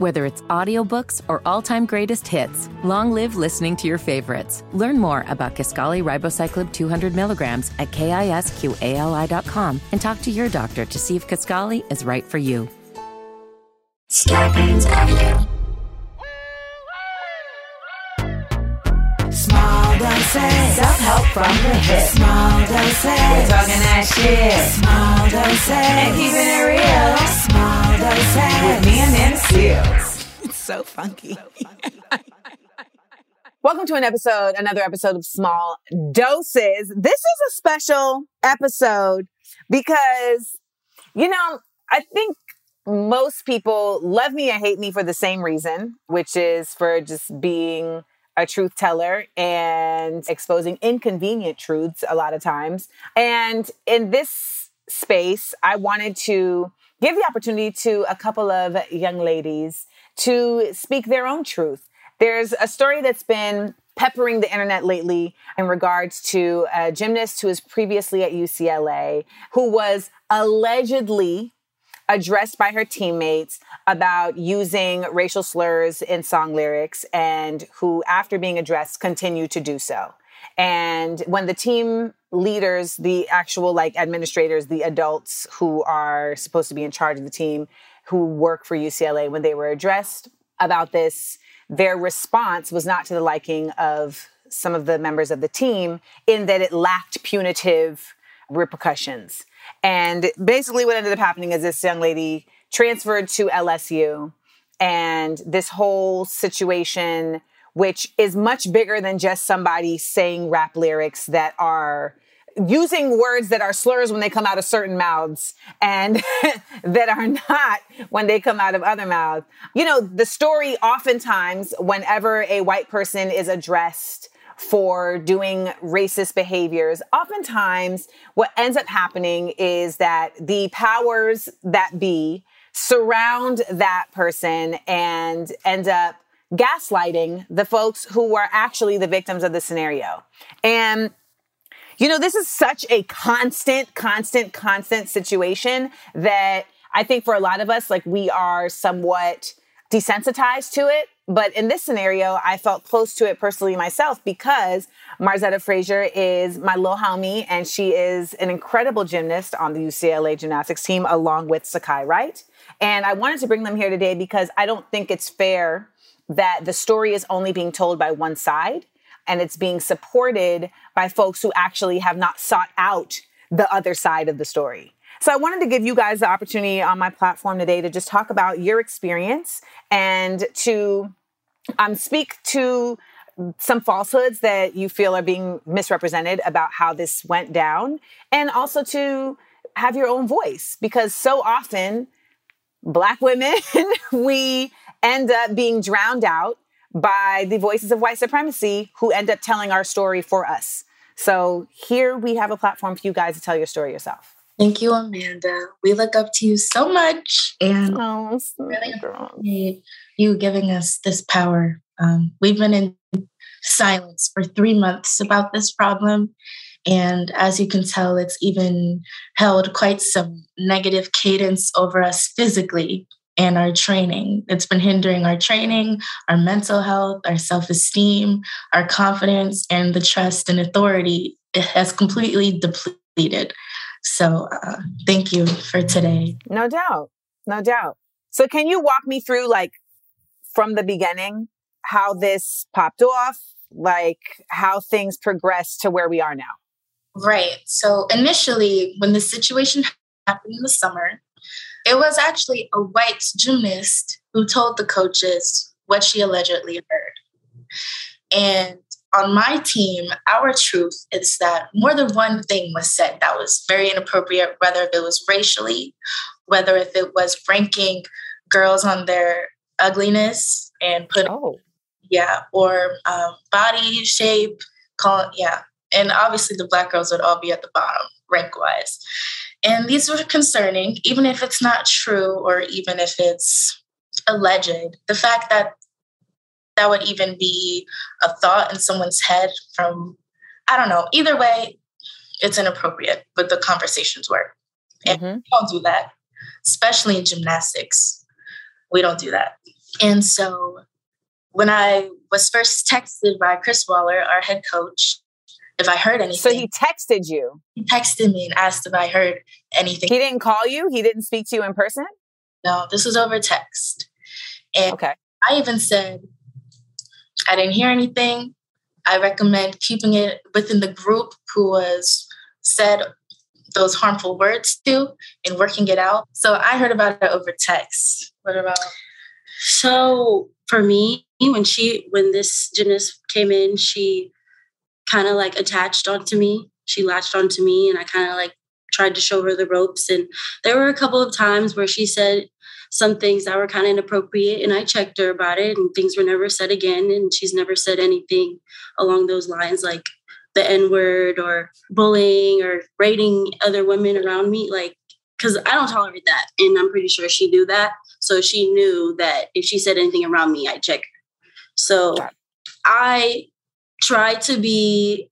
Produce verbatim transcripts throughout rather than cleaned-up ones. Whether it's audiobooks or all-time greatest hits, long live listening to your favorites. Learn more about Kisqali Ribocyclib two hundred milligrams at kisqali dot com and talk to your doctor to see if Kisqali is right for you. Small Doses. Self-help from the hip. Small Doses. We're talking that shit. Small Doses. And keeping it real. Small Doses. With me and Nina Seals. It's so funky. So funky. Welcome to an episode, another episode of Small Doses. This is a special episode because, you know, I think most people love me or hate me for the same reason, which is for just being a truth teller and exposing inconvenient truths a lot of times. And in this space, I wanted to give the opportunity to a couple of young ladies to speak their own truth. There's a story that's been peppering the internet lately in regards to a gymnast who was previously at U C L A, who was allegedly addressed by her teammates about using racial slurs in song lyrics, and who, after being addressed, continued to do so. And when the team leaders, the actual like administrators, the adults who are supposed to be in charge of the team, who work for U C L A, when they were addressed about this, their response was not to the liking of some of the members of the team, in that it lacked punitive repercussions. And basically what ended up happening is this young lady transferred to L S U, and this whole situation, which is much bigger than just somebody saying rap lyrics that are using words that are slurs when they come out of certain mouths and that are not when they come out of other mouths. You know, the story oftentimes whenever a white person is addressed for doing racist behaviors, oftentimes what ends up happening is that the powers that be surround that person and end up gaslighting the folks who are actually the victims of the scenario. And, you know, this is such a constant, constant, constant situation that I think for a lot of us, like, we are somewhat desensitized to it. But in this scenario, I felt close to it personally myself, because Margzetta Frazier is my little homie, and she is an incredible gymnast on the U C L A gymnastics team, along with Sekai Wright. And I wanted to bring them here today because I don't think it's fair that the story is only being told by one side, and it's being supported by folks who actually have not sought out the other side of the story. So I wanted to give you guys the opportunity on my platform today to just talk about your experience and to um, speak to some falsehoods that you feel are being misrepresented about how this went down, and also to have your own voice, because so often Black women, we end up being drowned out by the voices of white supremacy who end up telling our story for us. So here we have a platform for you guys to tell your story yourself. Thank you, Amanda. We look up to you so much, and oh, really appreciate you giving us this power. Um, we've been in silence for three months about this problem, and as you can tell, it's even held quite some negative cadence over us physically and our training. It's been hindering our training, our mental health, our self-esteem, our confidence, and the trust and authority. It has completely depleted. So uh, thank you for today. No doubt. No doubt. So can you walk me through, like, from the beginning, how this popped off, like how things progressed to where we are now? Right. So initially, when the situation happened in the summer, it was actually a white gymnast who told the coaches what she allegedly heard. And on my team, our truth is that more than one thing was said that was very inappropriate, whether if it was racially, whether if it was ranking girls on their ugliness and putting, oh. yeah, or um, body shape, call, yeah. And obviously the Black girls would all be at the bottom rank-wise. And these were concerning, even if it's not true or even if it's alleged. The fact that that would even be a thought in someone's head from, I don't know, either way, it's inappropriate, but the conversations were. And mm-hmm. we don't do that, especially in gymnastics. We don't do that. And so when I was first texted by Chris Waller, our head coach, if I heard anything. So he texted you? He texted me and asked if I heard anything. He didn't call you? He didn't speak to you in person? No, this was over text. And okay. I even said, I didn't hear anything. I recommend keeping it within the group who was said those harmful words to and working it out. So I heard about it over text. What about? So for me, when she, when this gymnast came in, she kind of like attached onto me. She latched onto me and I kind of like tried to show her the ropes. And there were a couple of times where she said some things that were kind of inappropriate, and I checked her about it, and things were never said again. And she's never said anything along those lines, like the N-word or bullying or rating other women around me, like, because I don't tolerate that. And I'm pretty sure she knew that. So she knew that if she said anything around me, I'd check her. So I tried to be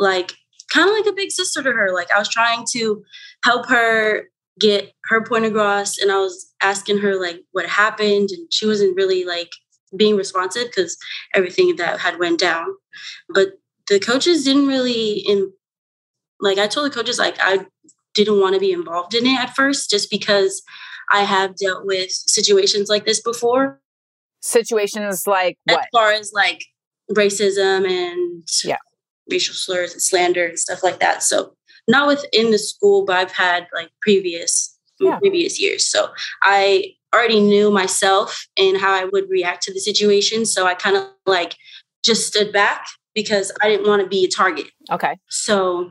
like, kind of like a big sister to her. Like I was trying to help her get her point across, and I was asking her like what happened, and she wasn't really like being responsive because everything that had went down. But the coaches didn't really, in, like I told the coaches, like I didn't want to be involved in it at first, just because I have dealt with situations like this before. Situations like what? As far as like racism and yeah. racial slurs and slander and stuff like that. So not within the school, but I've had like previous yeah. previous years. So I already knew myself and how I would react to the situation. So I kind of like just stood back because I didn't want to be a target. Okay. So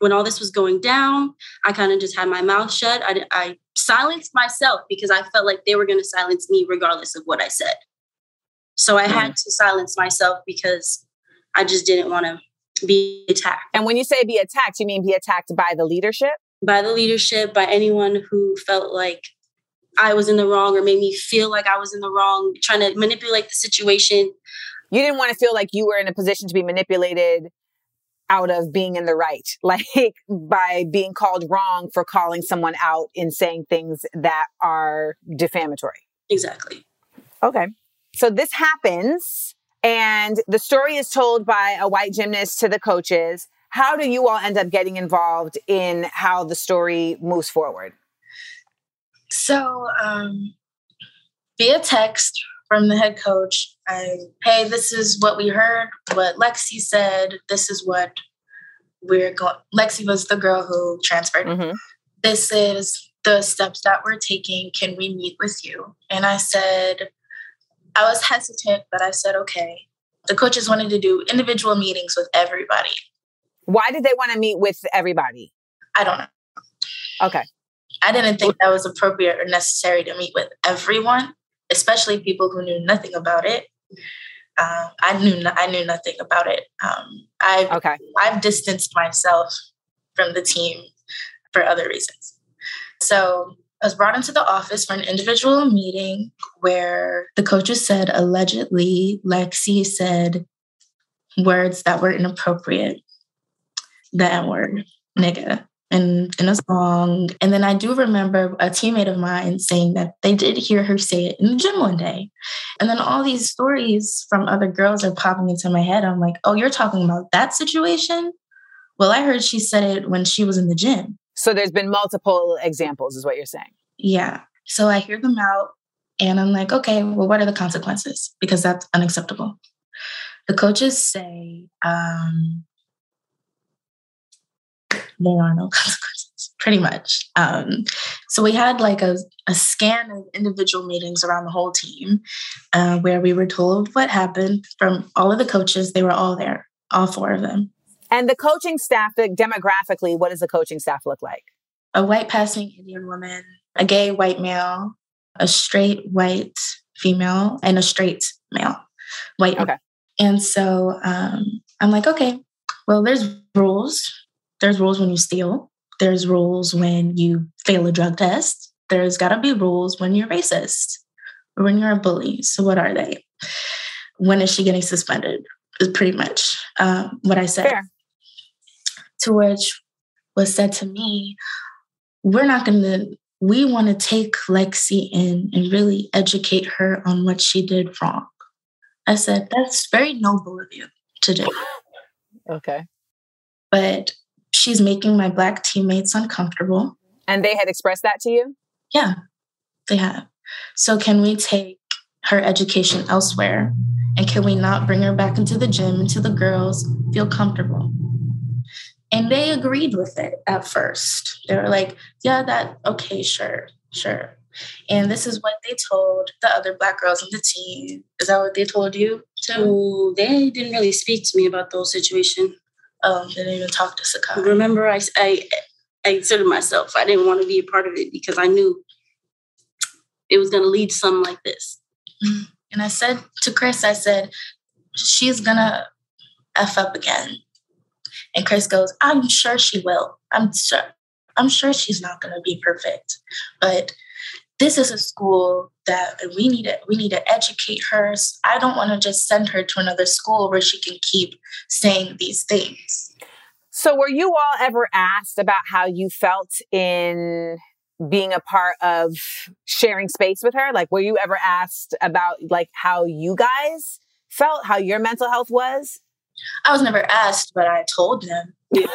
when all this was going down, I kind of just had my mouth shut. I, I silenced myself because I felt like they were going to silence me regardless of what I said. So I mm. had to silence myself because I just didn't want to be attacked. And when you say be attacked, you mean be attacked by the leadership? By the leadership, by anyone who felt like I was in the wrong or made me feel like I was in the wrong, trying to manipulate the situation. You didn't want to feel like you were in a position to be manipulated out of being in the right, like by being called wrong for calling someone out and saying things that are defamatory. Exactly. Okay. So this happens. And the story is told by a white gymnast to the coaches. How do you all end up getting involved in how the story moves forward? So um, via text from the head coach, I, hey, this is what we heard, what Lexi said. This is what we're going. Lexi was the girl who transferred. Mm-hmm. This is the steps that we're taking. Can we meet with you? And I said, I was hesitant, but I said, okay. The coaches wanted to do individual meetings with everybody. Why did they want to meet with everybody? I don't know. Okay. I didn't think that was appropriate or necessary to meet with everyone, especially people who knew nothing about it. Uh, I knew no- I knew nothing about it. Um, I've, okay. I've distanced myself from the team for other reasons. So I was brought into the office for an individual meeting where the coaches said, allegedly, Lexi said words that were inappropriate. The N-word, nigga, in, in a song. And then I do remember a teammate of mine saying that they did hear her say it in the gym one day. And then all these stories from other girls are popping into my head. I'm like, oh, you're talking about that situation? Well, I heard she said it when she was in the gym. So there's been multiple examples is what you're saying. Yeah. So I hear them out and I'm like, okay, well, what are the consequences? Because that's unacceptable. The coaches say, um, there are no consequences, pretty much. Um, so we had like a, a scan of individual meetings around the whole team uh, where we were told what happened from all of the coaches. They were all there, all four of them. And the coaching staff, like demographically, what does the coaching staff look like? A white passing Indian woman, a gay white male, a straight white female, and a straight male, white. Okay. And so um, I'm like, okay, well, there's rules. There's rules when you steal. There's rules when you fail a drug test. There's got to be rules when you're racist or when you're a bully. So what are they? When is she getting suspended? Is pretty much uh, what I said. Fair. To which was said to me, we're not going to we want to take Lexi in and really educate her on what she did wrong. I said, that's very noble of you to do. Okay. But she's making my Black teammates uncomfortable. And they had expressed that to you? Yeah, they have. So can we take her education elsewhere? And can we not bring her back into the gym until the girls feel comfortable? And they agreed with it at first. They were like, yeah, that, okay, sure, sure. And this is what they told the other Black girls on the team. Is that what they told you too? Ooh, they didn't really speak to me about the whole situation. Um, they didn't even talk to Sekai. Remember, I, I, I considered myself. I didn't want to be a part of it because I knew it was going to lead to something like this. And I said to Chris, I said, she's going to F up again. And Chris goes, I'm sure she will. I'm sure. I'm sure she's not going to be perfect. But this is a school that we need to, we need to educate her. I don't want to just send her to another school where she can keep saying these things. So were you all ever asked about how you felt in being a part of sharing space with her? Like, were you ever asked about like how you guys felt, how your mental health was? I was never asked, but I told them.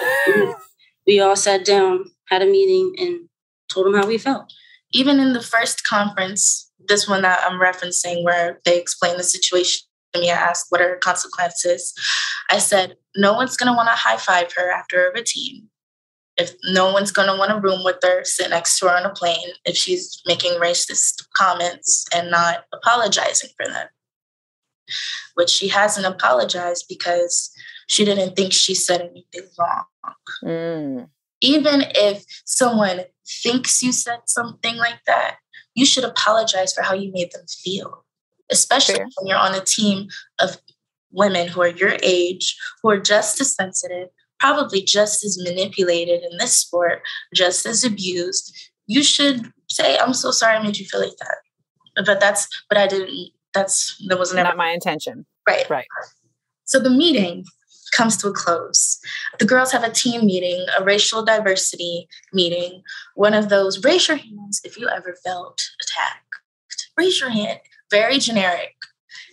We all sat down, had a meeting, and told them how we felt. Even in the first conference, this one that I'm referencing, where they explained the situation to me, I asked, what are her consequences? I said, no one's going to want to high-five her after a routine. If no one's going to want to room with her, sit next to her on a plane, if she's making racist comments and not apologizing for them. Which she hasn't apologized because she didn't think she said anything wrong. Mm. Even if someone thinks you said something like that, you should apologize for how you made them feel, especially Fair. When you're on a team of women who are your age, who are just as sensitive, probably just as manipulated in this sport, just as abused. You should say, I'm so sorry I made you feel like that. But that's what I didn't. That's that was never not my intention. Right. Right. So the meeting comes to a close. The girls have a team meeting, a racial diversity meeting. One of those, raise your hands if you ever felt attacked. Raise your hand. Very generic.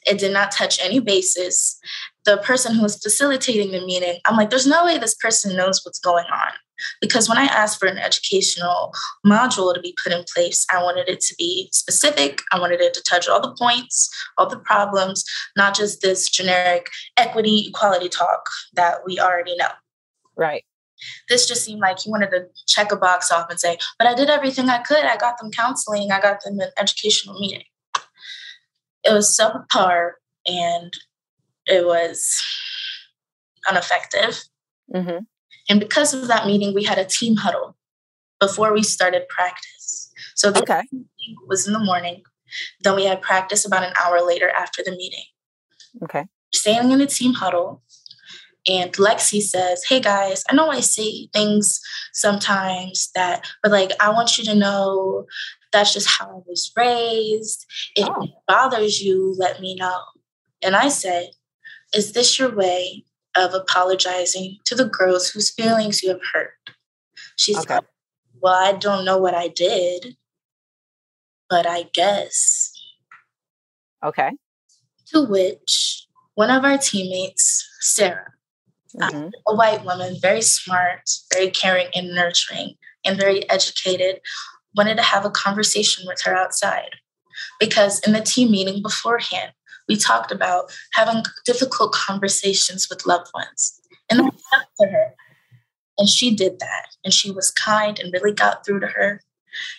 It did not touch any basis. The person who was facilitating the meeting, I'm like, there's no way this person knows what's going on. Because when I asked for an educational module to be put in place, I wanted it to be specific. I wanted it to touch all the points, all the problems, not just this generic equity, equality talk that we already know. Right. This just seemed like he wanted to check a box off and say, but I did everything I could. I got them counseling. I got them an educational meeting. It was subpar and it was ineffective. Mm-hmm. And because of that meeting, we had a team huddle before we started practice. So the okay. meeting was in the morning. Then we had practice about an hour later after the meeting. Okay. Standing in the team huddle, and Lexi says, hey, guys, I know I say things sometimes that, but, like, I want you to know that's just how I was raised. If oh. it bothers you, let me know. And I said, is this your way of apologizing to the girls whose feelings you have hurt? She okay. said, well, I don't know what I did, but I guess. Okay. To which one of our teammates, Sarah, mm-hmm. a white woman, very smart, very caring and nurturing, and very educated, wanted to have a conversation with her outside. Because in the team meeting beforehand, we talked about having difficult conversations with loved ones. And I talked to her. And she did that. And she was kind and really got through to her.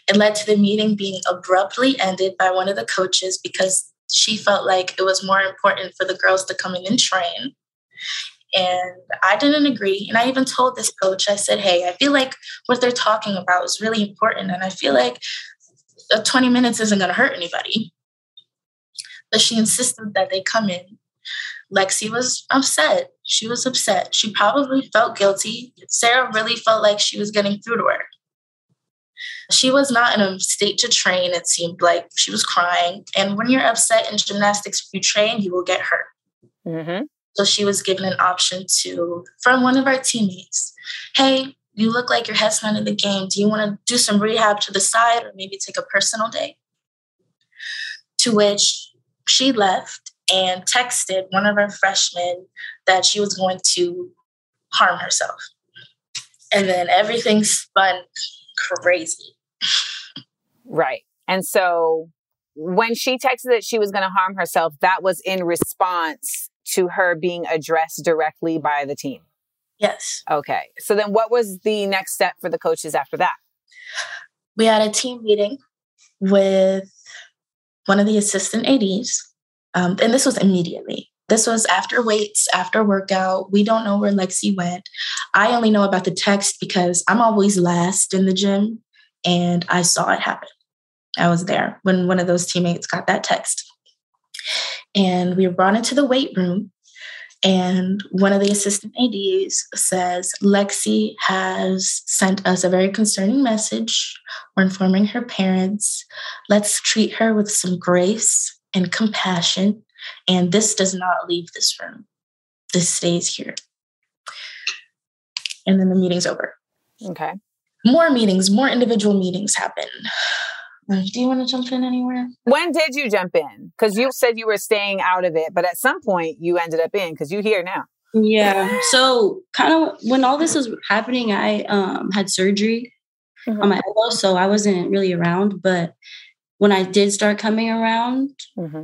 It led to the meeting being abruptly ended by one of the coaches because she felt like it was more important for the girls to come in and train. And I didn't agree. And I even told this coach, I said, hey, I feel like what they're talking about is really important. And I feel like twenty minutes isn't going to hurt anybody. But she insisted that they come in. Lexi was upset. She was upset. She probably felt guilty. Sarah really felt like she was getting through to her. She was not in a state to train. It seemed like she was crying. And when you're upset in gymnastics, if you train, you will get hurt. Mm-hmm. So she was given an option to, from one of our teammates, hey, you look like your head's not in the game. Do you want to do some rehab to the side or maybe take a personal day? To which she left and texted one of her freshmen that she was going to harm herself. And then everything spun crazy. Right. And so when she texted that she was going to harm herself, that was in response to her being addressed directly by the team. Yes. Okay. So then what was the next step for the coaches after that? We had a team meeting with one of the assistant A Ds. Um, and this was immediately. This was after weights, after workout. We don't know where Lexi went. I only know about the text because I'm always last in the gym. And I saw it happen. I was there when one of those teammates got that text. And we were brought into the weight room. And one of the assistant A Ds says, Lexi has sent us a very concerning message. We're informing her parents. Let's treat her with some grace and compassion. And this does not leave this room. This stays here. And then the meeting's over. Okay. More meetings, more individual meetings happen. Do you want to jump in anywhere? When did you jump in? Because you said you were staying out of it, but at some point you ended up in because you're here now. Yeah. So kind of when all this was happening, I um, had surgery mm-hmm. on my elbow, so I wasn't really around. But when I did start coming around, mm-hmm.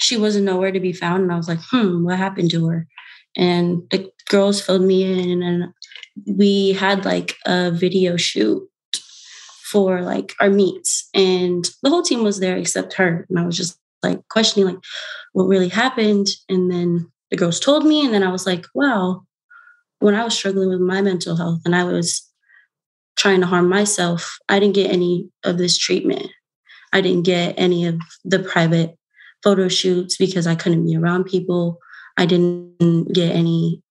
she wasn't nowhere to be found. And I was like, hmm, what happened to her? And the girls filled me in, and we had like a video shoot for like our meets, and the whole team was there except her. And I was just like questioning like what really happened. And then the girls told me, and then I was like, wow, when I was struggling with my mental health and I was trying to harm myself, I didn't get any of this treatment. I didn't get any of the private photo shoots because I couldn't be around people. I didn't get any,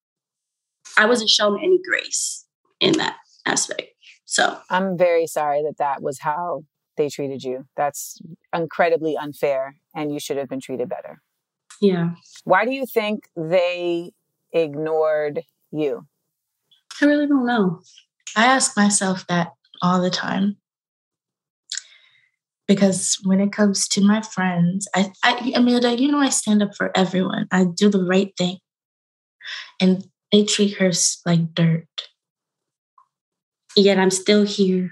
I wasn't shown any grace in that aspect. So I'm very sorry that that was how they treated you. That's incredibly unfair, and you should have been treated better. Yeah. Why do you think they ignored you? I really don't know. I ask myself that all the time. Because when it comes to my friends, I, I, Amelia, you know, I stand up for everyone. I do the right thing. And they treat her like dirt. Yet I'm still here.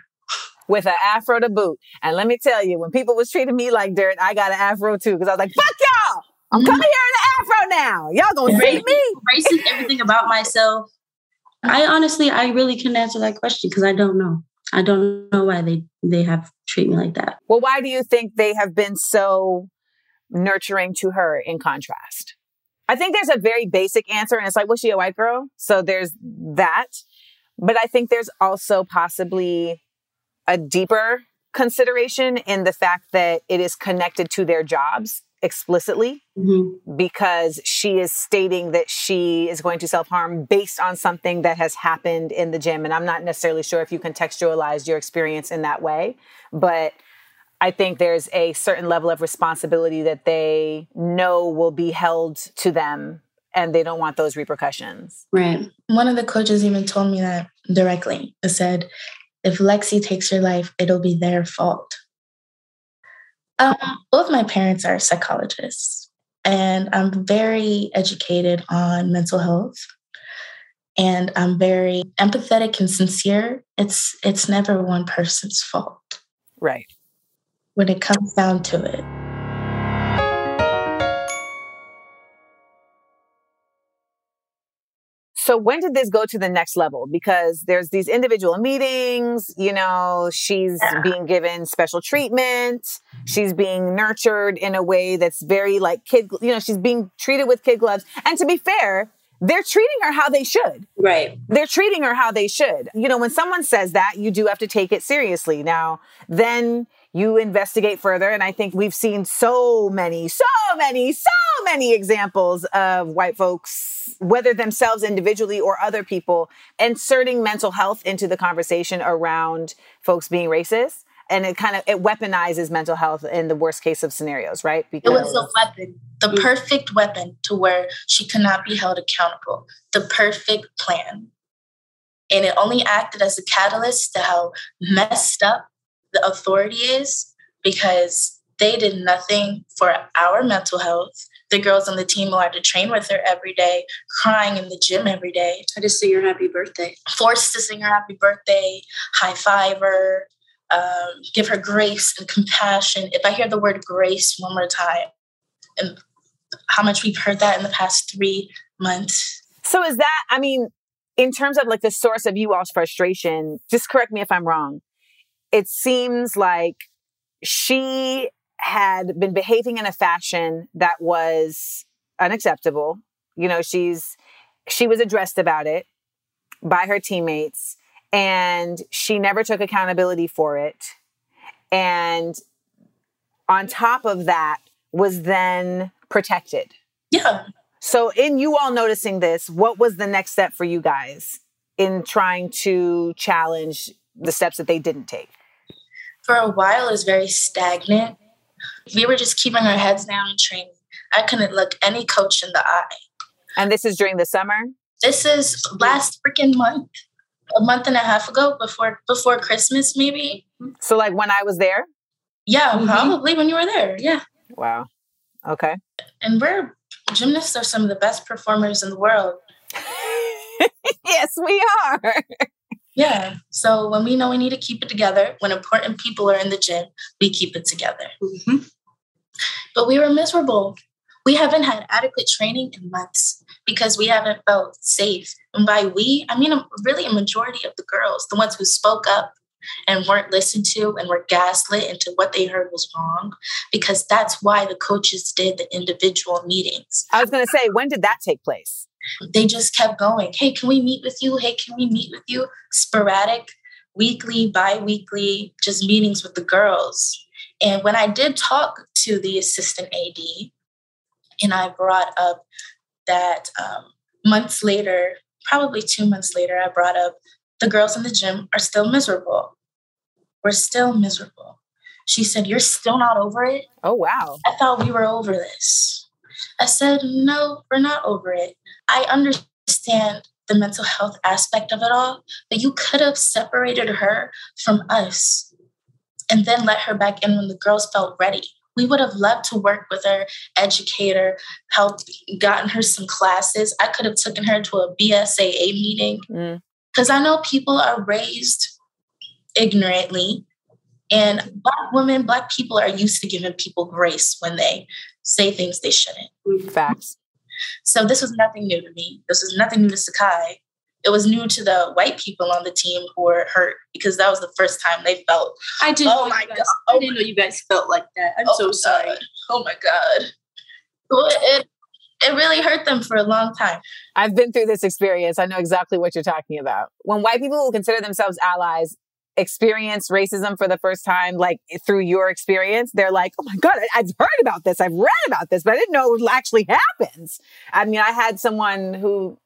With an afro to boot. And let me tell you, when people was treating me like dirt, I got an afro too. Because I was like, fuck y'all! I'm coming here in an afro now! Y'all gonna treat me! Racist everything about myself. I honestly, I really couldn't answer that question because I don't know. I don't know why they, they have treated me like that. Well, why do you think they have been so nurturing to her in contrast? I think there's a very basic answer, and it's like, was she a white girl? So there's that. But I think there's also possibly a deeper consideration in the fact that it is connected to their jobs explicitly, mm-hmm. because she is stating that she is going to self-harm based on something that has happened in the gym. And I'm not necessarily sure if you contextualized your experience in that way, but I think there's a certain level of responsibility that they know will be held to them, and they don't want those repercussions. Right. One of the coaches even told me that directly. It said, if Lexi takes her life, it'll be their fault. Um, both my parents are psychologists, and I'm very educated on mental health, and I'm very empathetic and sincere. It's, it's never one person's fault. Right. When it comes down to it. So when did this go to the next level? Because there's these individual meetings, you know, she's yeah. being given special treatment. She's being nurtured in a way that's very like kid, you know, she's being treated with kid gloves. And to be fair, they're treating her how they should. Right. They're treating her how they should. You know, when someone says that, you do have to take it seriously. Now, then you investigate further. And I think we've seen so many, so many, so many examples of white folks, whether themselves individually or other people, inserting mental health into the conversation around folks being racist. And it kind of, it weaponizes mental health in the worst case of scenarios, right? Because it was a weapon, the perfect weapon to where she cannot be held accountable. The perfect plan. And it only acted as a catalyst to how messed up the authority is, because they did nothing for our mental health. The girls on the team allowed to train with her every day, crying in the gym every day. I just sing her happy birthday. Forced to sing her happy birthday, high five her, um, give her grace and compassion. If I hear the word grace one more time, and how much we've heard that in the past three months. So is that, I mean, in terms of like the source of you all's frustration, just correct me if I'm wrong. It seems like she had been behaving in a fashion that was unacceptable. You know, she's, she was addressed about it by her teammates, and she never took accountability for it. And on top of that was then protected. Yeah. So in you all noticing this, what was the next step for you guys in trying to challenge the steps that they didn't take? For a while, it was very stagnant. We were just keeping our heads down and training. I couldn't look any coach in the eye. And this is during the summer? This is last freaking month, a month and a half ago, before before Christmas, maybe. So like when I was there? Yeah, mm-hmm. Probably when you were there. Yeah. Wow. Okay. And we're gymnasts are some of the best performers in the world. Yes, we are. Yeah. So when we know we need to keep it together, when important people are in the gym, we keep it together. Mm-hmm. But we were miserable. We haven't had adequate training in months because we haven't felt safe. And by we, I mean, really a majority of the girls, the ones who spoke up and weren't listened to and were gaslit into what they heard was wrong, because that's why the coaches did the individual meetings. I was going to say, when did that take place? They just kept going. Hey, can we meet with you? Hey, can we meet with you? Sporadic, weekly, bi-weekly, just meetings with the girls. And when I did talk to the assistant A D, and I brought up that um, months later, probably two months later, I brought up the girls in the gym are still miserable. We're still miserable. She said, you're still not over it? Oh, wow. I thought we were over this. I said, no, we're not over it. I understand the mental health aspect of it all, but you could have separated her from us and then let her back in when the girls felt ready. We would have loved to work with her, educate her, help, gotten her some classes. I could have taken her to a B S A A meeting because mm. I know people are raised ignorantly, and Black women, Black people are used to giving people grace when they say things they shouldn't. Facts. So this was nothing new to me. This was nothing new to Sekai. It was new to the white people on the team who were hurt, because that was the first time they felt. I didn't. Oh my guys, god! I didn't know you guys felt like that. I'm oh so sorry. God. Oh my god! It it really hurt them for a long time. I've been through this experience. I know exactly what you're talking about. When white people who consider themselves allies experience racism for the first time, like through your experience, they're like, oh my God, I've heard about this. I've read about this, but I didn't know it actually happens. I mean, I had someone who,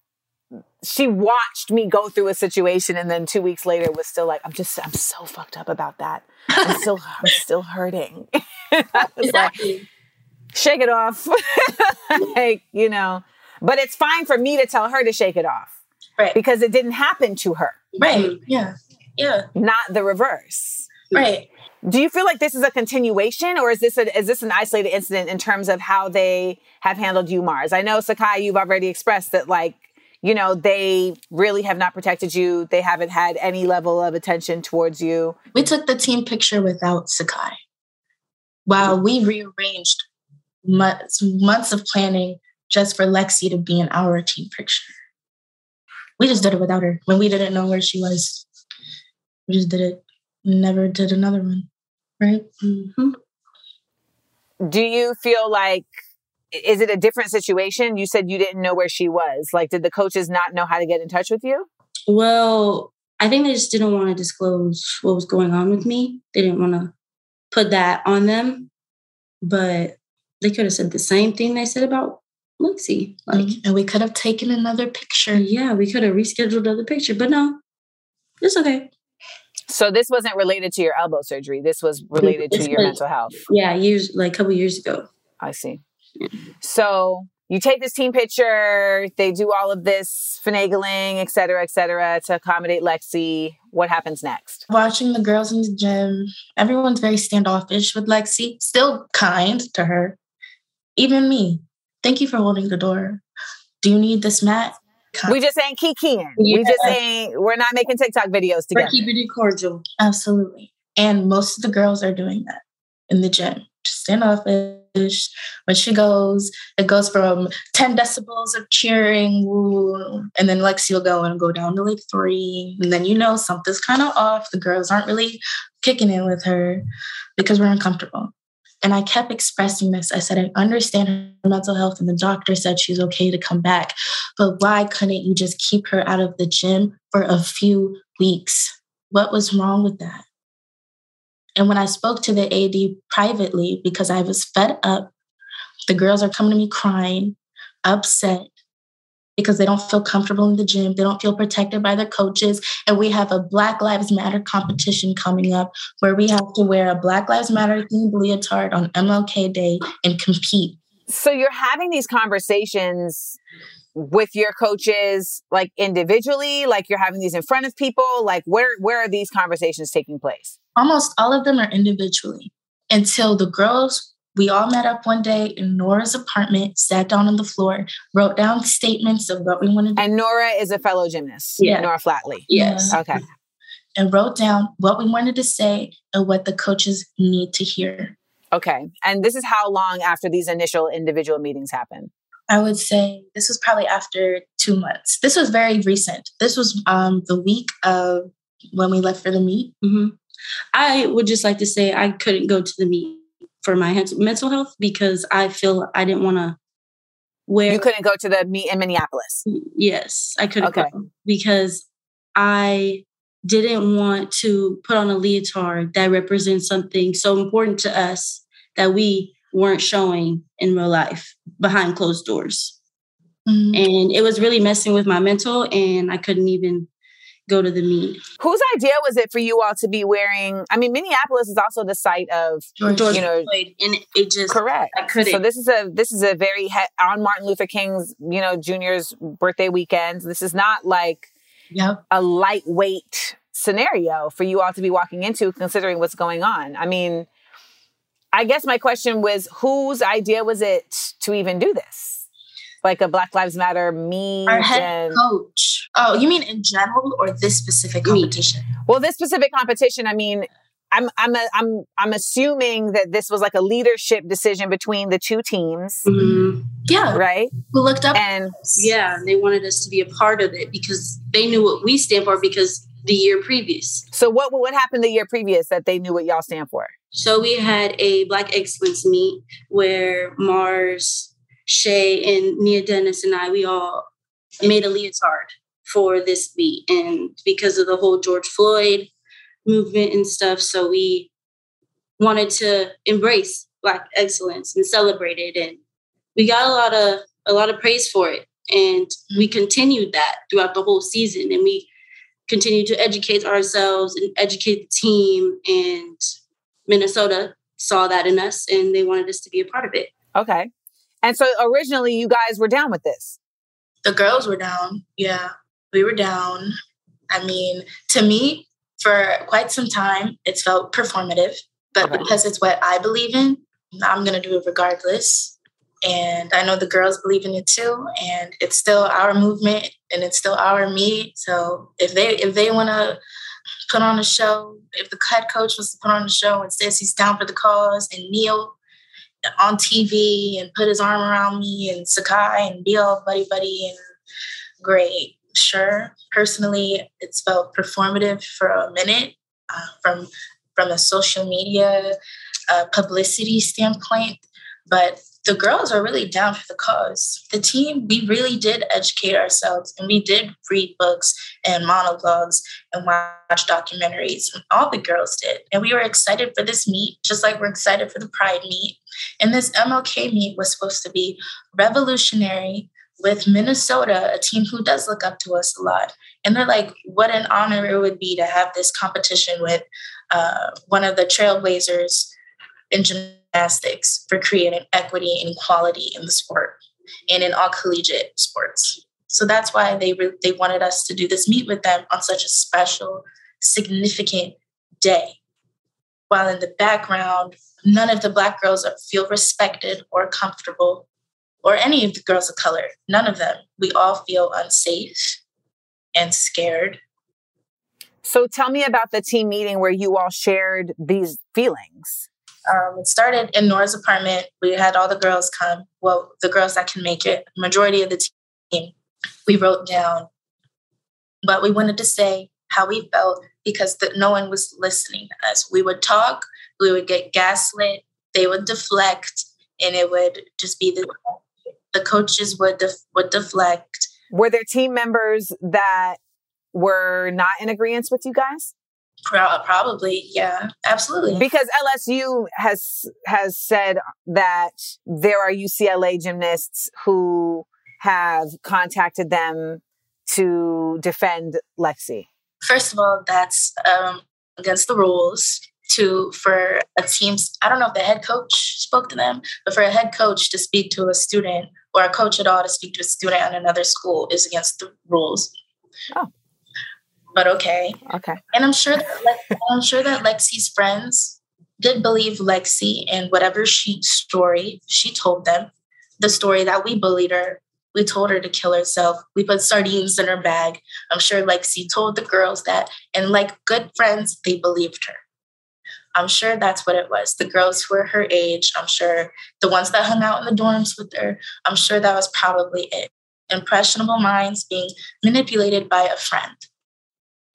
she watched me go through a situation and then two weeks later was still like, I'm just, I'm so fucked up about that. I'm still, I'm still hurting. I was exactly. like, shake it off. Like, you know, but it's fine for me to tell her to shake it off. Right. Because it didn't happen to her. Right. Yeah. Yeah. Not the reverse. Right. Do you feel like this is a continuation, or is this a, is this an isolated incident in terms of how they have handled you, Mars? I know, Sekai, you've already expressed that, like, you know, they really have not protected you. They haven't had any level of attention towards you. We took the team picture without Sekai. Wow. We rearranged months, months of planning just for Lexi to be in our team picture. We just did it without her when we didn't know where she was. We just did it. Never did another one. Right? Mm-hmm. Do you feel like, is it a different situation? You said you didn't know where she was. Like, did the coaches not know how to get in touch with you? Well, I think they just didn't want to disclose what was going on with me. They didn't want to put that on them. But they could have said the same thing they said about Lexi. Like, mm-hmm. And we could have taken another picture. Yeah, we could have rescheduled another picture. But no, it's okay. So this wasn't related to your elbow surgery. This was related it's to your like, mental health. Yeah, years like a couple years ago. I see. Yeah. So you take this team picture, they do all of this finagling, et cetera, et cetera, to accommodate Lexi. What happens next? Watching the girls in the gym. Everyone's very standoffish with Lexi. Still kind to her. Even me. Thank you for holding the door. Do you need this mat? We just ain't kikiing. Yeah. We just ain't, we're not making TikTok videos together. We're keeping it cordial. Absolutely. And most of the girls are doing that in the gym. Just standoffish. When she goes, it goes from ten decibels of cheering, woo, and then Lexi will go and go down to like three. And then, you know, something's kind of off. The girls aren't really kicking in with her because we're uncomfortable. And I kept expressing this. I said, I understand her mental health and the doctor said she's okay to come back, but why couldn't you just keep her out of the gym for a few weeks? What was wrong with that? And when I spoke to the A D privately, because I was fed up, the girls are coming to me crying, upset, because they don't feel comfortable in the gym. They don't feel protected by their coaches. And we have a Black Lives Matter competition coming up where we have to wear a Black Lives Matter themed leotard on M L K Day and compete. So you're having these conversations with your coaches, like individually, like you're having these in front of people, like where, where are these conversations taking place? Almost all of them are individually until the girls... We all met up one day in Nora's apartment, sat down on the floor, wrote down statements of what we wanted to do. And Nora is a fellow gymnast. Yeah. Nora Flatley. Yes. Okay. And wrote down what we wanted to say and what the coaches need to hear. Okay. And this is how long after these initial individual meetings happen? I would say this was probably after two months. This was very recent. This was um, the week of when we left for the meet. Mm-hmm. I would just like to say I couldn't go to the meet for my mental health because I feel I didn't want to wear... You couldn't go to the meet in Minneapolis? Yes, I couldn't okay. go because I didn't want to put on a leotard that represents something so important to us that we weren't showing in real life behind closed doors. Mm-hmm. And it was really messing with my mental and I couldn't even... go to the meet. Whose idea was it for you all to be wearing? I mean, Minneapolis is also the site of George, you know, Floyd, and it just correct. I couldn't. So this is a this is a very he- on Martin Luther King's, you know, Junior's birthday weekend. This is not like yep. a lightweight scenario for you all to be walking into, considering what's going on. I mean, I guess my question was, whose idea was it to even do this? Like a Black Lives Matter meet? Our head and... coach. Oh, you mean in general or this specific competition? Well, this specific competition, I mean, I'm I'm a, I'm I'm assuming that this was like a leadership decision between the two teams. Mm-hmm. Yeah. Right? We looked up. And yeah, they wanted us to be a part of it because they knew what we stand for because the year previous. So what what happened the year previous that they knew what y'all stand for? So we had a Black Excellence meet where Mars... Shay and Nia Dennis and I, we all made a leotard for this beat. And because of the whole George Floyd movement and stuff, so we wanted to embrace Black excellence and celebrate it. And we got a lot of a lot of praise for it. And we continued that throughout the whole season. And we continued to educate ourselves and educate the team. And Minnesota saw that in us and they wanted us to be a part of it. Okay. And so originally you guys were down with this. The girls were down. Yeah, we were down. I mean, to me, for quite some time, it's felt performative. But okay. because it's what I believe in, I'm going to do it regardless. And I know the girls believe in it too. And it's still our movement and it's still our meet. So if they if they want to put on a show, if the head coach wants to put on a show and says he's down for the cause and kneel on T V and put his arm around me and Sekai and be all buddy buddy and great. Sure. Personally, it's felt performative for a minute uh, from from a social media uh, publicity standpoint, but the girls are really down for the cause. The team, we really did educate ourselves and we did read books and monologues and watch documentaries. All the girls did. And we were excited for this meet, just like we're excited for the Pride meet. And this M L K meet was supposed to be revolutionary with Minnesota, a team who does look up to us a lot. And they're like, what an honor it would be to have this competition with uh, one of the trailblazers in gymnastics for creating equity and equality in the sport. and in all collegiate sports. So that's why they re- they wanted us to do this meet with them on such a special, significant day. While in the background, none of the Black girls feel respected or comfortable, or any of the girls of color, none of them. We all feel unsafe and scared. So tell me about the team meeting where you all shared these feelings. Um, it started in Nora's apartment. We had all the girls come. Well, the girls that can make it, majority of the team, we wrote down. But we wanted to say how we felt because the, no one was listening to us. We would talk. We would get gaslit. They would deflect. And it would just be the, the coaches would def, would deflect. Were there team members that were not in agreement with you guys? Pro- probably, yeah, absolutely. Because L S U has has said that there are U C L A gymnasts who have contacted them to defend Lexi. First of all, that's um, against the rules. To for a team, I don't know if the head coach spoke to them, but for a head coach to speak to a student or a coach at all to speak to a student at another school is against the rules. Oh, but okay, okay. And I'm sure that Le- I'm sure that Lexi's friends did believe Lexi and whatever she story she told them, the story that we bullied her, we told her to kill herself, we put sardines in her bag. I'm sure Lexi told the girls that, and like good friends, they believed her. I'm sure that's what it was. The girls who were her age, I'm sure the ones that hung out in the dorms with her, I'm sure that was probably it. Impressionable minds being manipulated by a friend.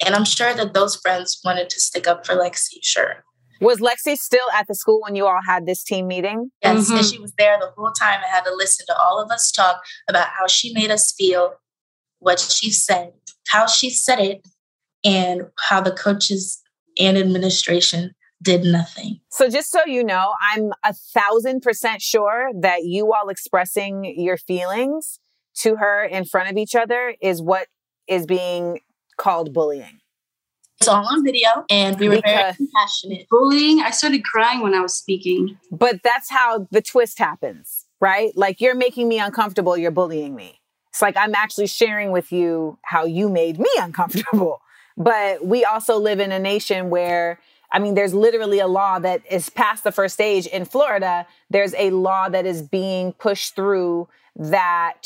And I'm sure that those friends wanted to stick up for Lexi, sure. Was Lexi still at the school when you all had this team meeting? Yes, mm-hmm. And she was there the whole time. I had to listen to all of us talk about how she made us feel, what she said, how she said it, and how the coaches and administration did nothing. So just so you know, I'm a thousand percent sure that you all expressing your feelings to her in front of each other is what is being called bullying. It's all on video and we were because, very compassionate. Bullying, I started crying when I was speaking. But that's how the twist happens, right? Like you're making me uncomfortable, you're bullying me. It's like I'm actually sharing with you how you made me uncomfortable. But we also live in a nation where I mean, there's literally a law that is past the first stage in Florida. There's a law that is being pushed through that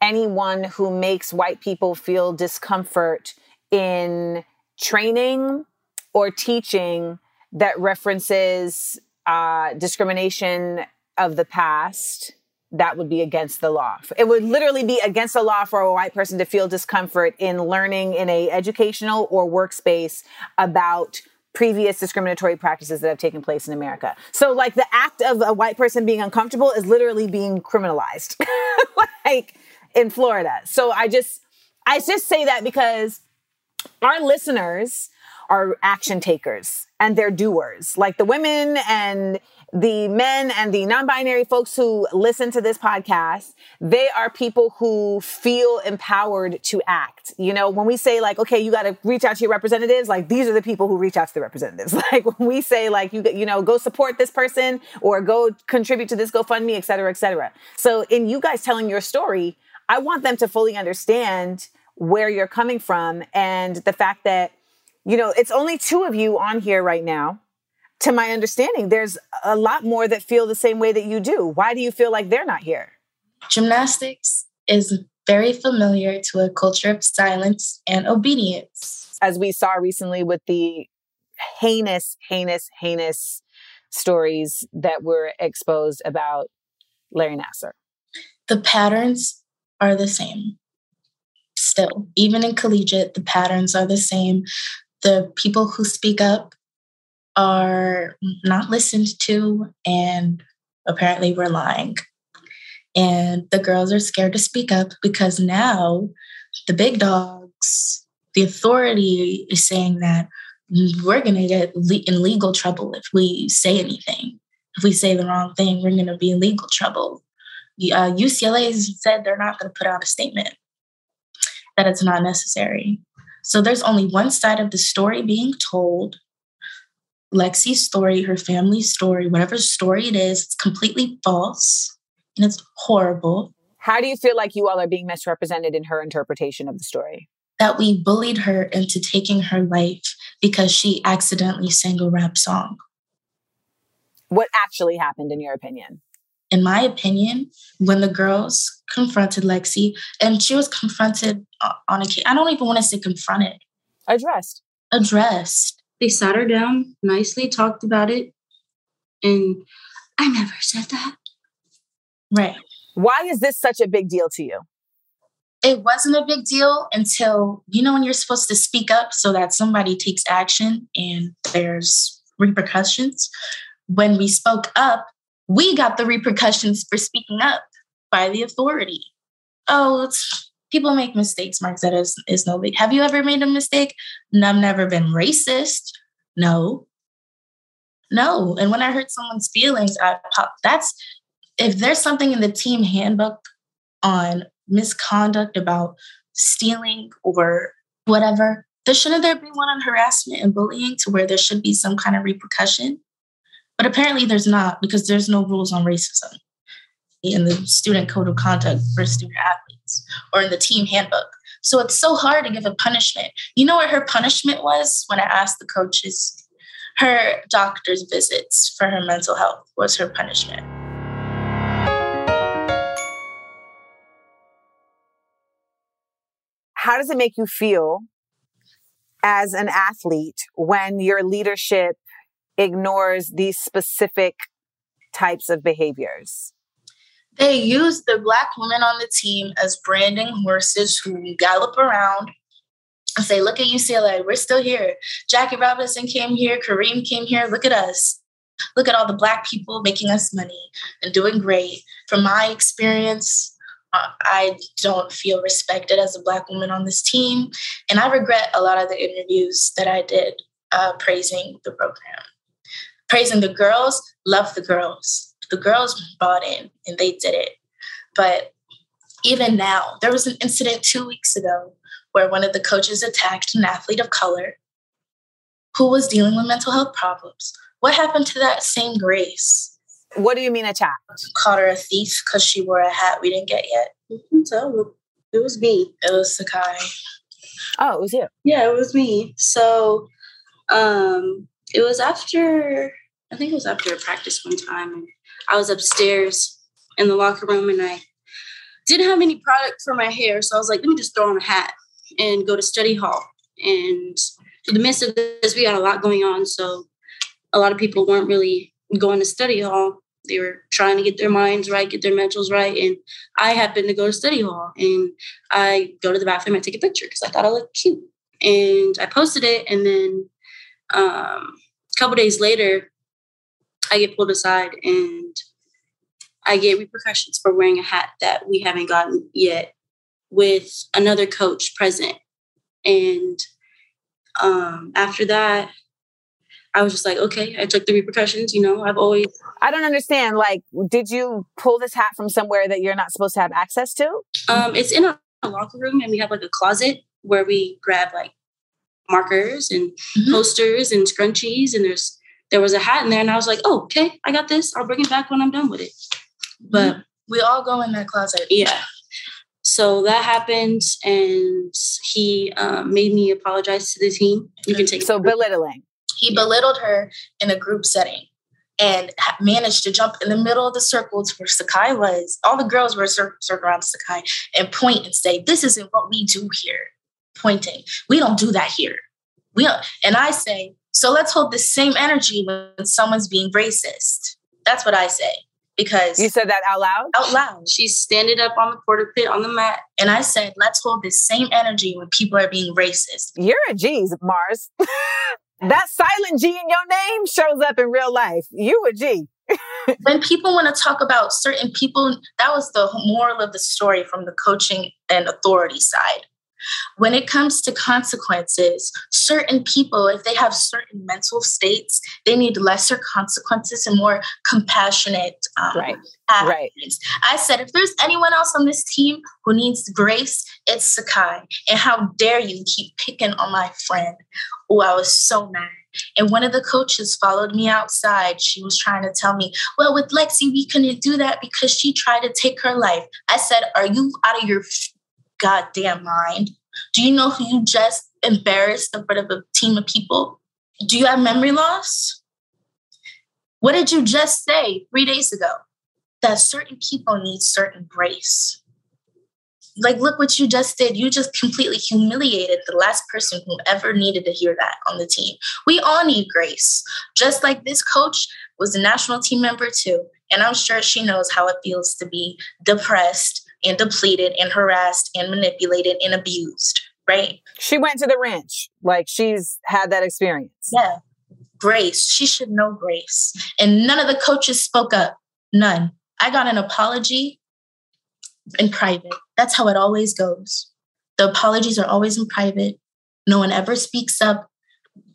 anyone who makes white people feel discomfort in training or teaching that references uh, discrimination of the past, that would be against the law. It would literally be against the law for a white person to feel discomfort in learning in a educational or workspace about previous discriminatory practices that have taken place in America. So like the act of a white person being uncomfortable is literally being criminalized like in Florida. So I just, I just say that because our listeners are action takers and they're doers. Like the women and the men and the non-binary folks who listen to this podcast, they are people who feel empowered to act. You know, when we say like, okay, you got to reach out to your representatives, like these are the people who reach out to the representatives. Like when we say like, you you know, go support this person or go contribute to this GoFundMe, et cetera, et cetera. So in you guys telling your story, I want them to fully understand where you're coming from and the fact that, you know, it's only two of you on here right now. To my understanding, there's a lot more that feel the same way that you do. Why do you feel like they're not here? Gymnastics is very familiar to a culture of silence and obedience. As we saw recently with the heinous, heinous, heinous stories that were exposed about Larry Nassar. The patterns are the same. Still, even in collegiate, the patterns are the same. The people who speak up are not listened to and apparently we're lying. And the girls are scared to speak up because now the big dogs, the authority is saying that we're going to get le- in legal trouble if we say anything. If we say the wrong thing, we're going to be in legal trouble. Uh, U C L A has said they're not going to put out a statement, that it's not necessary. So there's only one side of the story being told. Lexi's story, her family's story, whatever story it is, it's completely false and it's horrible. How do you feel like you all are being misrepresented in her interpretation of the story? That we bullied her into taking her life because she accidentally sang a rap song. What actually happened, in your opinion? In my opinion, when the girls confronted Lexi, and she was confronted on a case, I don't even want to say confronted. Addressed. Addressed. They sat her down, nicely talked about it, and I never said that. Right. Why is this such a big deal to you? It wasn't a big deal until, you know, when you're supposed to speak up so that somebody takes action and there's repercussions. When we spoke up, we got the repercussions for speaking up by the authority. Oh, it's, people make mistakes, Margzetta, is, is no big. Have you ever made a mistake? No, I've never been racist. No. No. And when I hurt someone's feelings, I popped. That's... If there's something in the team handbook on misconduct about stealing or whatever, there shouldn't there be one on harassment and bullying to where there should be some kind of repercussion? But apparently there's not, because there's no rules on racism in the student code of conduct for student athletes or in the team handbook. So it's so hard to give a punishment. You know what her punishment was when I asked the coaches? Her doctor's visits for her mental health was her punishment. How does it make you feel as an athlete when your leadership ignores these specific types of behaviors? They use the Black women on the team as branding horses who gallop around and say, look at U C L A, we're still here. Jackie Robinson came here, Kareem came here, look at us. Look at all the Black people making us money and doing great. From my experience, I don't feel respected as a Black woman on this team. And I regret a lot of the interviews that I did uh, praising the program. Praising the girls, love the girls. The girls bought in and they did it. But even now, there was an incident two weeks ago where one of the coaches attacked an athlete of color who was dealing with mental health problems. What happened to that same grace? What do you mean attacked? Called her a thief because she wore a hat we didn't get yet. You can tell. It was me. It was Sekai. Oh, it was you. Yeah, it was me. So um, it was after, I think it was after a practice one time. And I was upstairs in the locker room and I didn't have any product for my hair. So I was like, let me just throw on a hat and go to study hall. And in the midst of this, we had a lot going on. So a lot of people weren't really going to study hall. They were trying to get their minds right, get their mentals right. And I happened to go to study hall and I go to the bathroom and take a picture because I thought I looked cute. And I posted it. And then um, a couple days later, I get pulled aside and I get repercussions for wearing a hat that we haven't gotten yet with another coach present. And um, after that, I was just like, okay, I took the repercussions. You know, I've always... I don't understand. Like, did you pull this hat from somewhere that you're not supposed to have access to? Um, it's in a locker room and we have like a closet where we grab like markers and mm-hmm. posters and scrunchies. And there's there was a hat in there and I was like, oh, okay, I got this. I'll bring it back when I'm done with it. But mm-hmm. we all go in that closet. Yeah. So that happened and he uh, made me apologize to the team. You can take So it. Belittling. He belittled her in a group setting and managed to jump in the middle of the circle to where Sekai was. All the girls were circled around Sekai and point and say, this isn't what we do here. Pointing. We don't do that here. We don't. And I say, so let's hold the same energy when someone's being racist. That's what I say. Because you said that out loud? Out loud. She's standing up on the quarter pit on the mat. And I said, let's hold the same energy when people are being racist. You're a G's, Mars. That silent G in your name shows up in real life. You a G. When people want to talk about certain people, that was the moral of the story from the coaching and authority side. When it comes to consequences, certain people, if they have certain mental states, they need lesser consequences and more compassionate um, right. Right. I said, if there's anyone else on this team who needs grace, it's Sekai. And how dare you keep picking on my friend? Oh, I was so mad. And one of the coaches followed me outside. She was trying to tell me, well, with Lexi, we couldn't do that because she tried to take her life. I said, are you out of your goddamn mind? Do you know who you just embarrassed in front of a team of people? Do you have memory loss? What did you just say three days ago? That certain people need certain grace. Like, look what you just did. You just completely humiliated the last person who ever needed to hear that on the team. We all need grace. Just like this coach was a national team member too. And I'm sure she knows how it feels to be depressed and depleted and harassed and manipulated and abused, right? She went to the wrench. Like, she's had that experience. Yeah. Grace. She should know grace. And none of the coaches spoke up. None. I got an apology in private. That's how it always goes. The apologies are always in private. No one ever speaks up.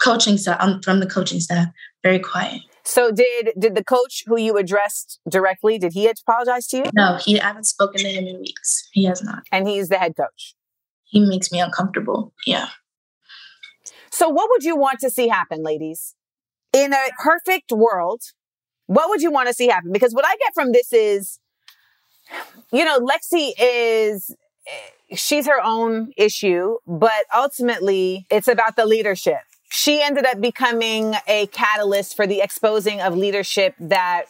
Coaching staff, I'm from the coaching staff, very quiet. So did did the coach who you addressed directly, did he apologize to you? No, he, I haven't spoken to him in weeks. He has not. And he's the head coach. He makes me uncomfortable. Yeah. So what would you want to see happen, ladies? In a perfect world, what would you want to see happen? Because what I get from this is, you know, Lexi is, she's her own issue, but ultimately it's about the leadership. She ended up becoming a catalyst for the exposing of leadership that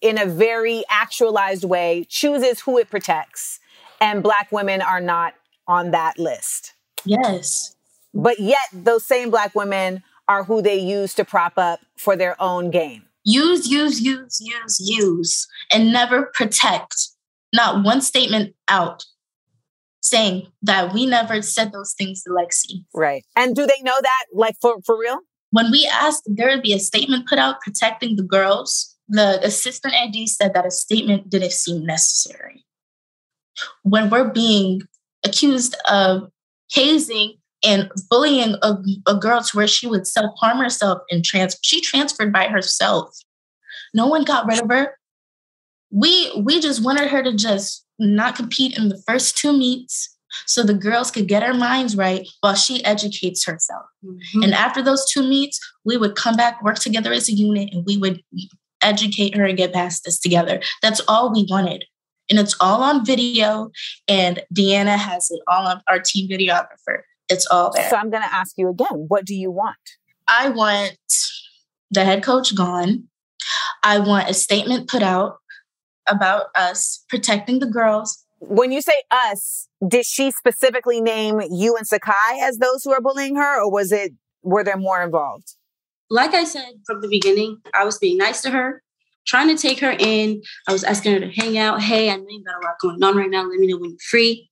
in a very actualized way chooses who it protects. And Black women are not on that list. Yes. But yet those same Black women are who they use to prop up for their own game. Use, use, use, use, use, and never protect. Not one statement out saying that we never said those things to Lexi. Right. And do they know that, like, for, for real? When we asked, there would be a statement put out protecting the girls. The assistant A D said that a statement didn't seem necessary. When we're being accused of hazing and bullying a, a girl to where she would self-harm herself and trans, she transferred by herself. No one got rid of her. We we just wanted her to just not compete in the first two meets so the girls could get her minds right while she educates herself. Mm-hmm. And after those two meets, we would come back, work together as a unit, and we would educate her and get past this together. That's all we wanted. And it's all on video. And Deanna has it all on our team videographer. It's all there. So I'm going to ask you again, what do you want? I want the head coach gone. I want a statement put out about us protecting the girls. When you say us, did she specifically name you and Sekai as those who are bullying her, or was it, were there more involved? Like I said from the beginning, I was being nice to her, trying to take her in. I was asking her to hang out. Hey, I know you've got a lot going on right now. Let me know when you're free.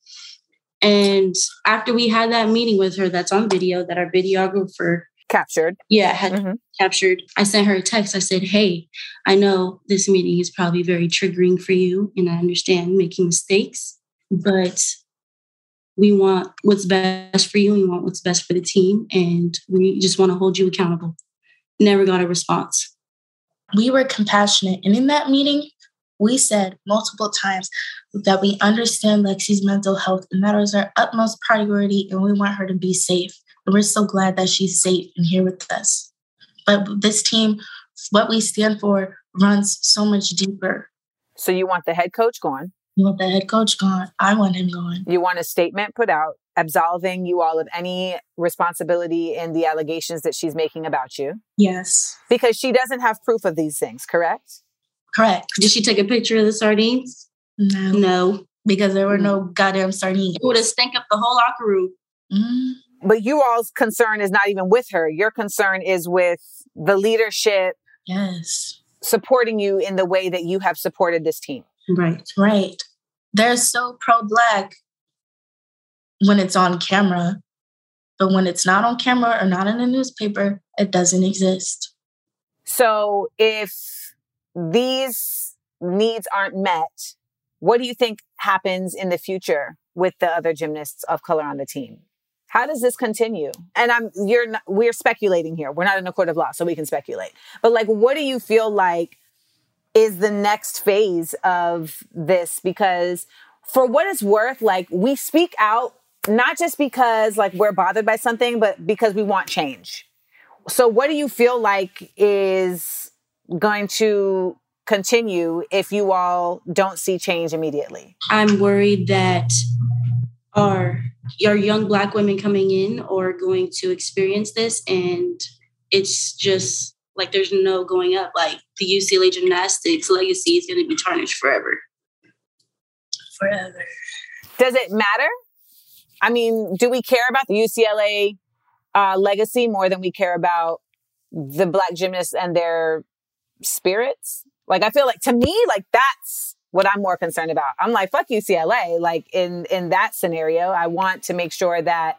And after we had that meeting with her, that's on video, that our videographer captured. Yeah, had mm-hmm. captured. I sent her a text. I said, hey, I know this meeting is probably very triggering for you, and I understand making mistakes, but we want what's best for you. We want what's best for the team, and we just want to hold you accountable. Never got a response. We were compassionate. And in that meeting, we said multiple times that we understand Lexi's mental health and that is our utmost priority, and we want her to be safe. And we're so glad that she's safe and here with us. But this team, what we stand for, runs so much deeper. So you want the head coach gone? You want the head coach gone. I want him gone. You want a statement put out absolving you all of any responsibility in the allegations that she's making about you? Yes. Because she doesn't have proof of these things, correct? Correct. Did she take a picture of the sardines? No. No. Because there were no goddamn sardines. It would have stank up the whole locker room. Mm-hmm. But you all's concern is not even with her. Your concern is with the leadership. Yes. Supporting you in the way that you have supported this team. Right. Right. They're so pro-Black when it's on camera. But when it's not on camera or not in a newspaper, it doesn't exist. So if these needs aren't met, what do you think happens in the future with the other gymnasts of color on the team? How does this continue? And I'm, you're, not, we're speculating here. We're not in a court of law, so we can speculate. But like, what do you feel like is the next phase of this? Because for what it's worth, like, we speak out not just because like we're bothered by something, but because we want change. So what do you feel like is going to continue if you all don't see change immediately? I'm worried that our, our young Black women coming in are going to experience this, and it's just like there's no going up. Like the U C L A gymnastics legacy is going to be tarnished forever. Forever. Does it matter? I mean, do we care about the U C L A uh, legacy more than we care about the Black gymnasts and their spirits? Like, I feel like, to me, like, that's what I'm more concerned about. I'm like, fuck U C L A. Like, in, in that scenario, I want to make sure that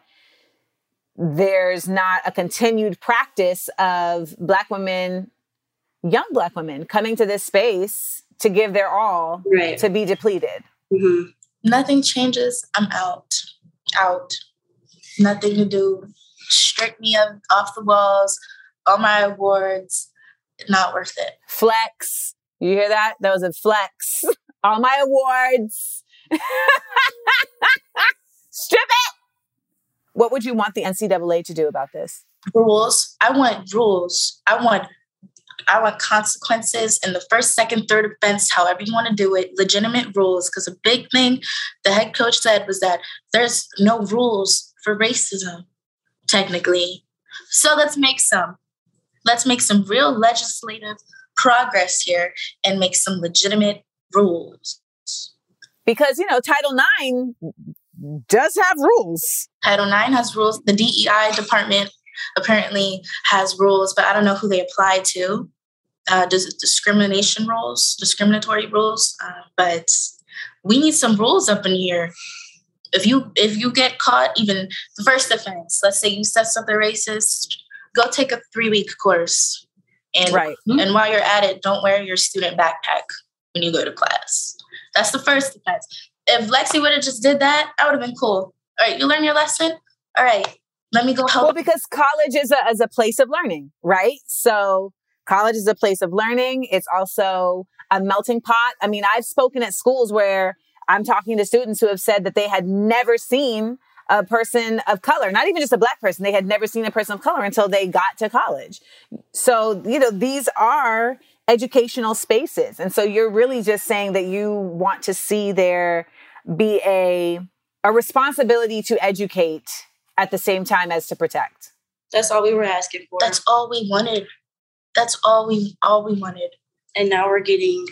there's not a continued practice of Black women, young Black women, coming to this space to give their all, right, to be depleted. Mm-hmm. Nothing changes. I'm out. Out. Nothing to do. Strip me of, off the walls. All my awards. Not worth it. Flex. You hear that? That was a flex. All my awards. Strip it. What would you want the N C A A to do about this? Rules. I want rules. I want I want consequences in the first, second, third offense, however you want to do it. Legitimate rules. Because a big thing the head coach said was that there's no rules for racism, technically. So let's make some. Let's make some real legislative progress here and make some legitimate rules. Because, you know, Title Nine does have rules. Title Nine has rules. The D E I department apparently has rules, but I don't know who they apply to. Uh, does it discrimination rules, discriminatory rules? Uh, but we need some rules up in here. If you if you get caught, even the first offense, let's say you said something racist, go take a three-week course. And, right. and while you're at it, don't wear your student backpack when you go to class. That's the first offense. If Lexi would have just did that, I would have been cool. All right, you learned your lesson? All right, let me go help. Well, because college is a, is a place of learning, right? So college is a place of learning. It's also a melting pot. I mean, I've spoken at schools where I'm talking to students who have said that they had never seen a person of color, not even just a Black person. They had never seen a person of color until they got to college. So, you know, these are educational spaces. And so you're really just saying that you want to see there be a, a responsibility to educate at the same time as to protect. That's all we were asking for. That's all we wanted. That's all we, all we wanted. And now we're getting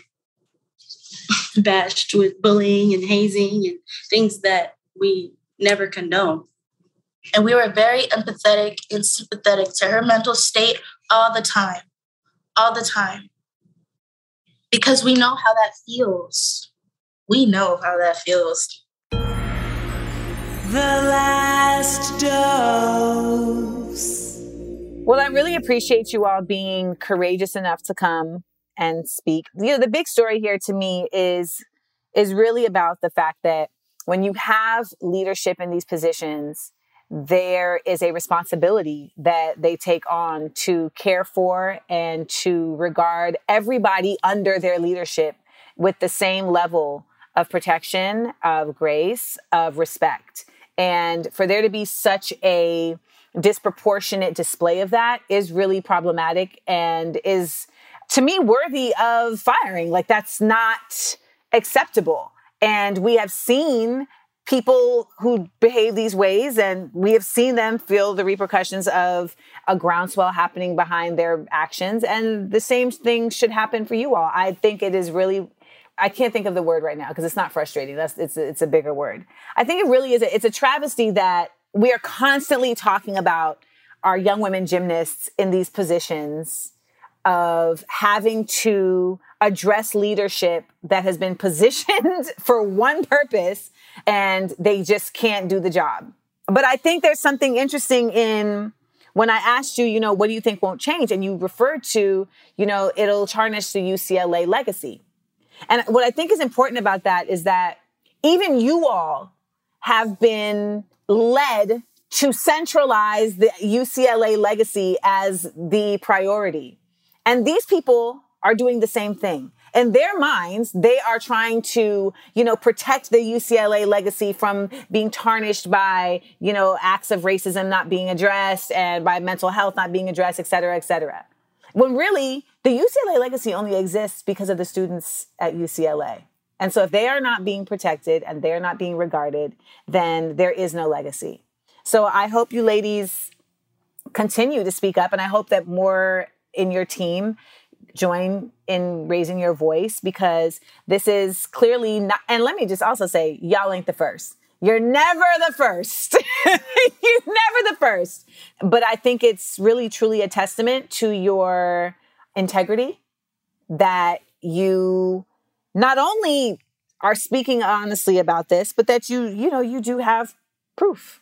bashed with bullying and hazing and things that we never condone. And we were very empathetic and sympathetic to her mental state all the time, all the time. Because we know how that feels. We know how that feels. The last dose. Well, I really appreciate you all being courageous enough to come and speak. You know, the big story here to me is, is really about the fact that when you have leadership in these positions, there is a responsibility that they take on to care for and to regard everybody under their leadership with the same level of protection, of grace, of respect. And for there to be such a disproportionate display of that is really problematic and is, to me, worthy of firing. Like, that's not acceptable. And we have seen people who behave these ways, and we have seen them feel the repercussions of a groundswell happening behind their actions. And the same thing should happen for you all. I think it is really, I can't think of the word right now because it's not frustrating. That's, it's, it's a bigger word. I think it really is. A, it's a travesty that we are constantly talking about our young women gymnasts in these positions of having to address leadership that has been positioned for one purpose, and they just can't do the job. But I think there's something interesting in when I asked you, you know, what do you think won't change? And you referred to, you know, it'll tarnish the U C L A legacy. And what I think is important about that is that even you all have been led to centralize the U C L A legacy as the priority. And these people are doing the same thing. in their minds, they are trying to, you know, protect the U C L A legacy from being tarnished by, you know, acts of racism not being addressed and by mental health not being addressed, et cetera, et cetera. When really, the U C L A legacy only exists because of the students at U C L A. And so if they are not being protected and they're not being regarded, then there is no legacy. So I hope you ladies continue to speak up. And I hope that more in your team join in raising your voice, because this is clearly not, and let me just also say, y'all ain't the first. You're never the first. You're never the first. But I think it's really, truly a testament to your integrity that you not only are speaking honestly about this, but that you, you know, you do have proof.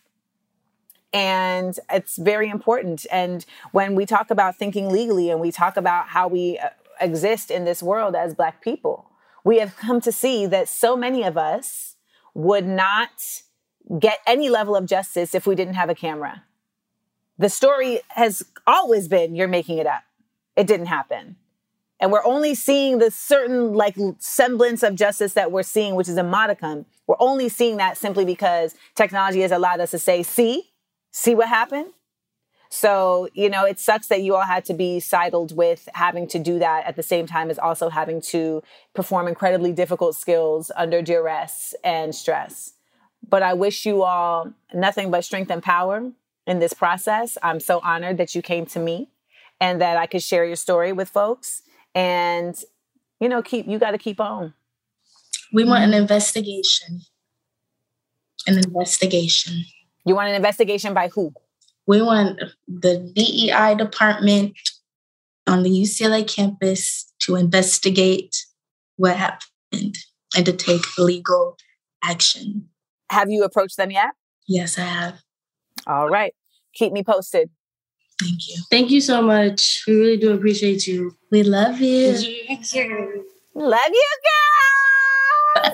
And it's very important. And when we talk about thinking legally and we talk about how we exist in this world as Black people, we have come to see that so many of us would not get any level of justice if we didn't have a camera. The story has always been, you're making it up. It didn't happen. And we're only seeing the certain like semblance of justice that we're seeing, which is a modicum. We're only seeing that simply because technology has allowed us to say, see, see what happened? So, you know, it sucks that you all had to be sidled with having to do that at the same time as also having to perform incredibly difficult skills under duress and stress. But I wish you all nothing but strength and power in this process. I'm so honored that you came to me and that I could share your story with folks. And, you know, keep you got to keep on. We want an investigation. An investigation. You want an investigation by who? We want the D E I department on the U C L A campus to investigate what happened and to take legal action. Have you approached them yet? Yes, I have. All right. Keep me posted. Thank you. Thank you so much. We really do appreciate you. We love you. Thank you. Love you, girls.